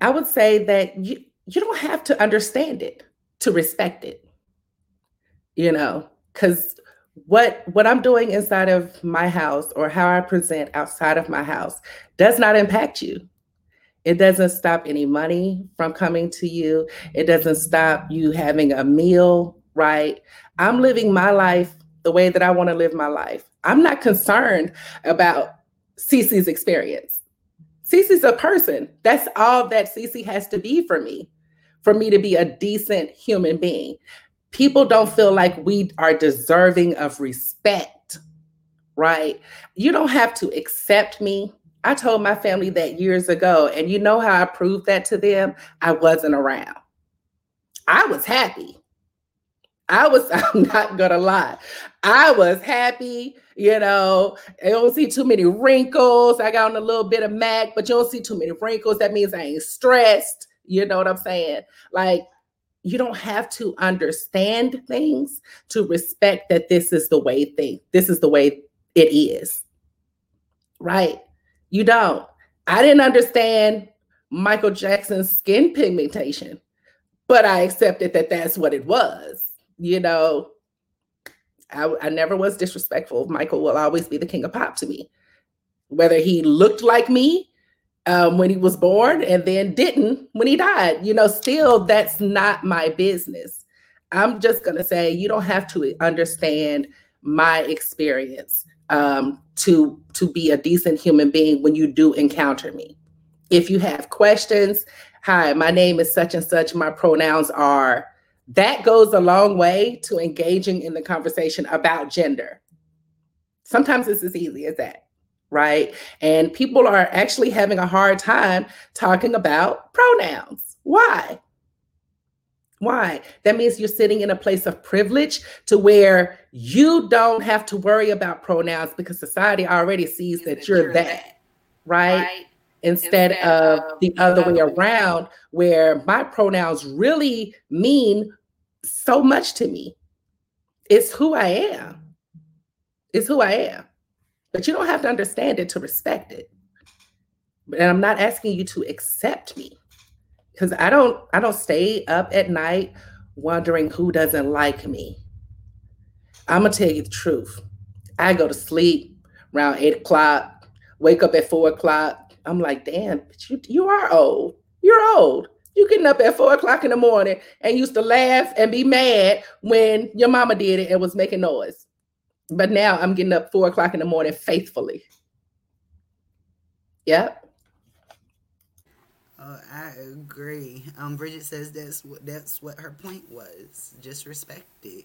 I would say that you, you don't have to understand it to respect it. You know, because What what I'm doing inside of my house or how I present outside of my house does not impact you. It doesn't stop any money from coming to you. It doesn't stop you having a meal, right? I'm living my life the way that I want to live my life. I'm not concerned about Ci Ci's experience. Ci Ci's a person. That's all that Ci Ci has to be for me, for me to be a decent human being. People don't feel like we are deserving of respect, right? You don't have to accept me. I told my family that years ago, and you know how I proved that to them? I wasn't around. I was happy. I was, I'm not gonna lie. I was happy, you know, I don't see too many wrinkles. I got on a little bit of Mac, but you don't see too many wrinkles. That means I ain't stressed. You know what I'm saying? Like, you don't have to understand things to respect that this is the way thing. This is the way it is, right? You don't. I didn't understand Michael Jackson's skin pigmentation, but I accepted that that's what it was. You know, I, I never was disrespectful. Michael will always be the king of pop to me. Whether he looked like me Um, when he was born and then didn't when he died, you know, still that's not my business. I'm just going to say, you don't have to understand my experience um, to, to be a decent human being when you do encounter me. If you have questions, hi, my name is such and such, my pronouns are, that goes a long way to engaging in the conversation about gender. Sometimes it's as easy as that, right? And people are actually having a hard time talking about pronouns. Why? Why? That means you're sitting in a place of privilege to where you don't have to worry about pronouns because society already sees that you're that, right? right. Instead, Instead of, of the other way around, where my pronouns really mean so much to me. It's who I am. It's who I am. But you don't have to understand it to respect it. And I'm not asking you to accept me, because I don't, I don't stay up at night wondering who doesn't like me. I'm going to tell you the truth. I go to sleep around eight o'clock, wake up at four o'clock. I'm like, damn, but you, you are old. You're old. You're getting up at four o'clock in the morning and used to laugh and be mad when your mama did it and was making noise. But now I'm getting up four o'clock in the morning faithfully. Yep. Oh, I agree. Um, Bridget says that's what, that's what her point was. Just respect it.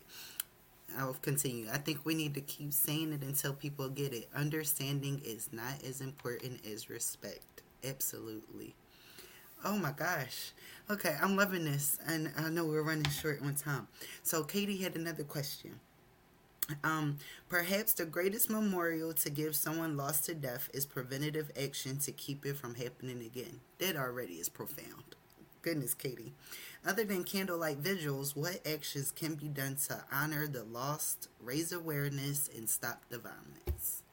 I'll continue. I think we need to keep saying it until people get it. Understanding is not as important as respect. Absolutely. Oh my gosh. Okay, I'm loving this. And I know we're running short on time. So Katie had another question. Um, perhaps the greatest memorial to give someone lost to death is preventative action to keep it from happening again. That already is profound. Goodness, Katie. Other than candlelight vigils, what actions can be done to honor the lost, raise awareness, and stop the violence?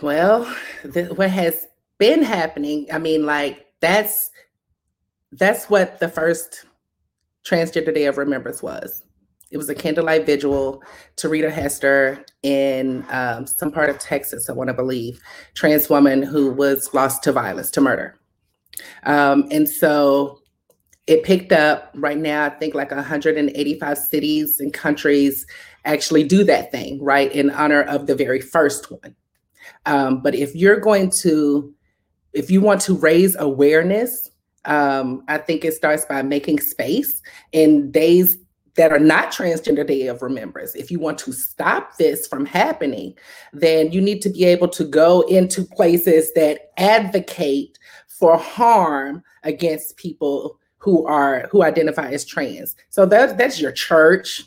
Well, th- what has been happening, I mean, like, that's that's what the first Transgender Day of Remembrance was. It was a candlelight vigil to Rita Hester in um, some part of Texas, I want to believe, trans woman who was lost to violence, to murder. Um, and so it picked up right now, I think like one hundred eighty-five cities and countries actually do that thing, right, in honor of the very first one. Um, but if you're going to, if you want to raise awareness, um, I think it starts by making space in days that are not Transgender Day of Remembrance. If you want to stop this from happening, then you need to be able to go into places that advocate for harm against people who are who identify as trans. So that, that's your church,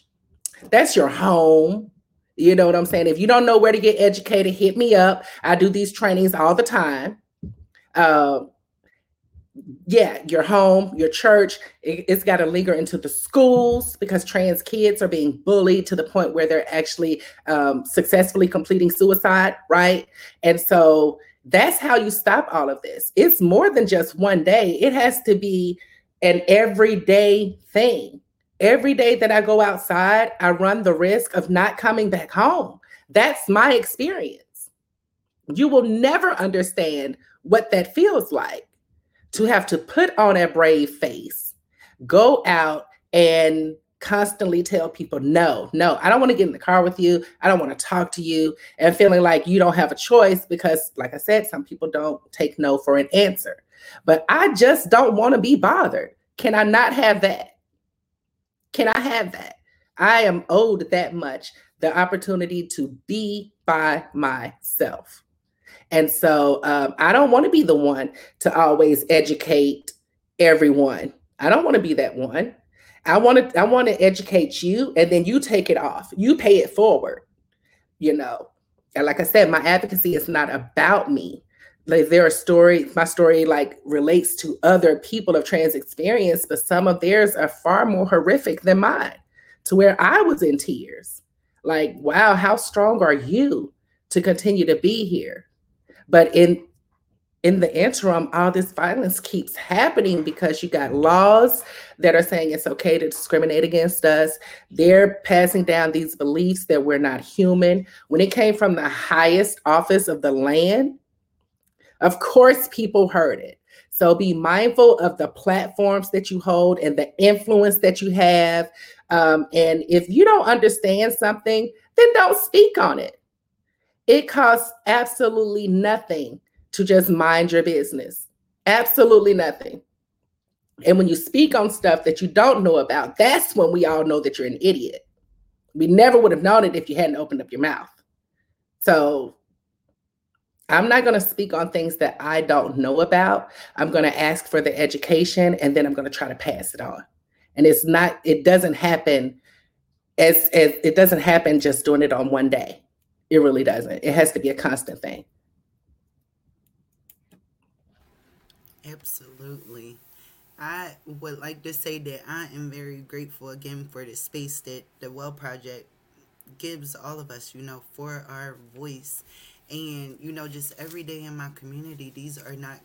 that's your home. You know what I'm saying? If you don't know where to get educated, hit me up. I do these trainings all the time. Uh, yeah, your home, your church, it, it's got to linger into the schools because trans kids are being bullied to the point where they're actually um, successfully completing suicide, right? And so that's how you stop all of this. It's more than just one day. It has to be an everyday thing. Every day that I go outside, I run the risk of not coming back home. That's my experience. You will never understand what that feels like to have to put on a brave face, go out and constantly tell people, no, no, I don't want to get in the car with you. I don't want to talk to you, and feeling like you don't have a choice because, like I said, some people don't take no for an answer. But I just don't want to be bothered. Can I not have that? Can I have that? I am owed that much, the opportunity to be by myself. And so um, I don't want to be the one to always educate everyone. I don't want to be that one. I want to I want to educate you, and then you take it off. You pay it forward, you know. And like I said, my advocacy is not about me. Like there are stories, my story like relates to other people of trans experience, but some of theirs are far more horrific than mine, to where I was in tears. Like, wow, how strong are you to continue to be here? But in In the interim, all this violence keeps happening because you got laws that are saying it's okay to discriminate against us. They're passing down these beliefs that we're not human. When it came from the highest office of the land, of course people heard it. So be mindful of the platforms that you hold and the influence that you have. Um, and if you don't understand something, then don't speak on it. It costs absolutely nothing to just mind your business. Absolutely nothing. And when you speak on stuff that you don't know about, that's when we all know that you're an idiot. We never would have known it if you hadn't opened up your mouth. So I'm not going to speak on things that I don't know about. I'm going to ask for the education, and then I'm going to try to pass it on. And it's not, it doesn't happen as, as it doesn't happen just doing it on one day. It really doesn't. It has to be a constant thing. Absolutely. I would like to say that I am very grateful again for the space that the Well Project gives all of us, you know, for our voice. And, you know, just every day in my community, these are not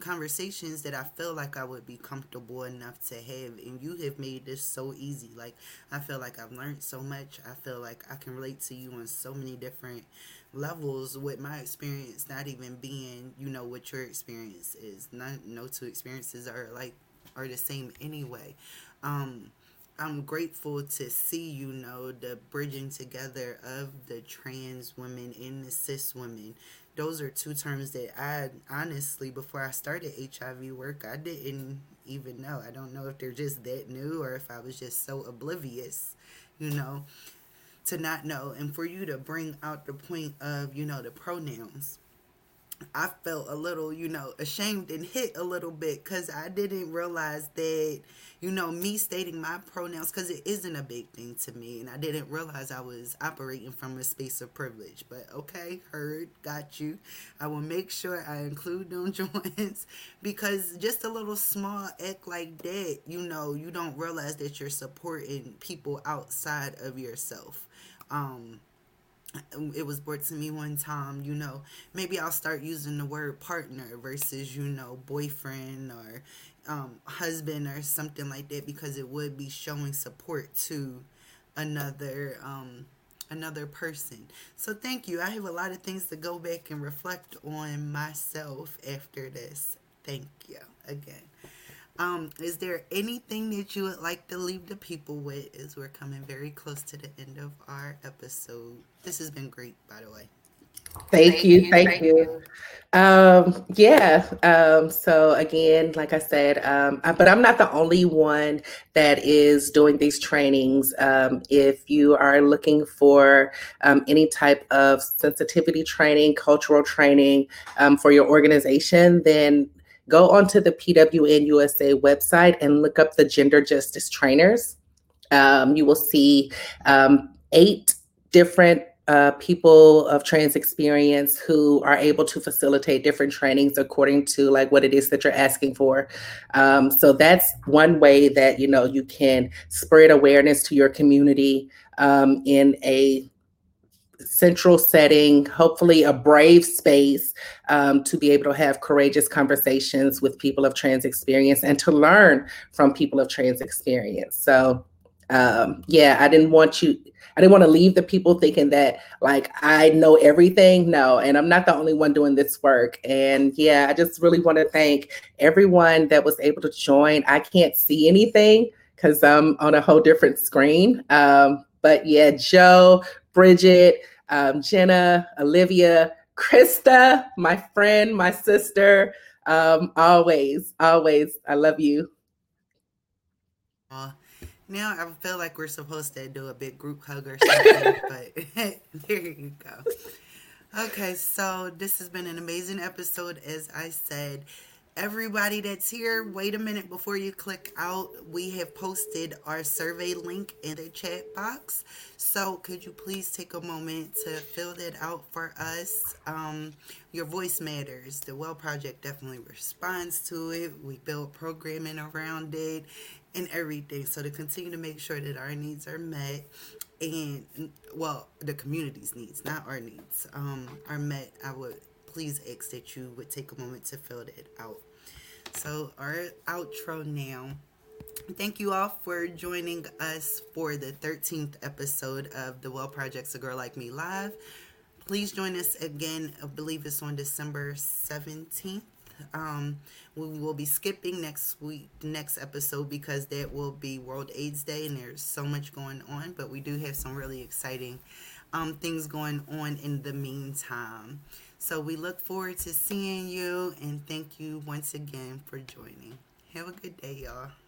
conversations that I feel like I would be comfortable enough to have. And you have made this so easy. Like, I feel like I've learned so much. I feel like I can relate to you on so many different levels with my experience, not even being, you know, what your experience is. Not, no two experiences are like are the same anyway. Um, I'm grateful to see, you know, the bridging together of the trans women and the cis women. Those are two terms that I honestly, before I started H I V work, I didn't even know. I don't know if they're just that new or if I was just so oblivious, you know, to not know. And for you to bring out the point of, you know, the pronouns, I felt a little, you know, ashamed and hit a little bit because I didn't realize that, you know, me stating my pronouns, because it isn't a big thing to me, and I didn't realize I was operating from a space of privilege. But okay, heard, got you. I will make sure I include them joints because just a little small act like that, you know, you don't realize that you're supporting people outside of yourself. Um, It was brought to me one time, you know, maybe I'll start using the word partner versus, you know, boyfriend or um, husband or something like that, because it would be showing support to another um, another person. So thank you. I have a lot of things to go back and reflect on myself after this. Thank you again. Um, is there anything that you would like to leave the people with as we're coming very close to the end of our episode? This has been great, by the way. Thank you. Thank you. Thank you. Um, yeah. Um, so again, like I said, um, I, but I'm not the only one that is doing these trainings. Um, if you are looking for um, any type of sensitivity training, cultural training um, for your organization, then go onto the P W N U S A website and look up the Gender Justice Trainers. Um, you will see um, eight different uh, people of trans experience who are able to facilitate different trainings according to like what it is that you're asking for. Um, so that's one way that, you know, you can spread awareness to your community um, in a central setting, hopefully a brave space um, to be able to have courageous conversations with people of trans experience and to learn from people of trans experience. So um, yeah, I didn't want you, I didn't want to leave the people thinking that like, I know everything. No, and I'm not the only one doing this work. And yeah, I just really want to thank everyone that was able to join. I can't see anything because I'm on a whole different screen. Um, but yeah, Joe, Bridget, um, Jenna, Olivia, Krista, my friend, my sister, um, always, always, I love you. Uh, now I feel like we're supposed to do a big group hug or something, but there you go. Okay, so this has been an amazing episode, as I said. Everybody that's here, wait a minute before you click out. We have posted our survey link in the chat box. So could you please take a moment to fill that out for us? Um, your voice matters. The Well Project definitely responds to it. We build programming around it and everything. So to continue to make sure that our needs are met and, well, the community's needs, not our needs, um, are met, I would please ask that you would take a moment to fill that out. So our outro now. Thank you all for joining us for the thirteenth episode of The Well Project's A Girl Like Me Live. Please join us again. I believe it's on December seventeenth. Um, we will be skipping next week, next episode, because that will be World AIDS Day, and there's so much going on. But we do have some really exciting um, things going on in the meantime. So we look forward to seeing you, and thank you once again for joining. Have a good day, y'all.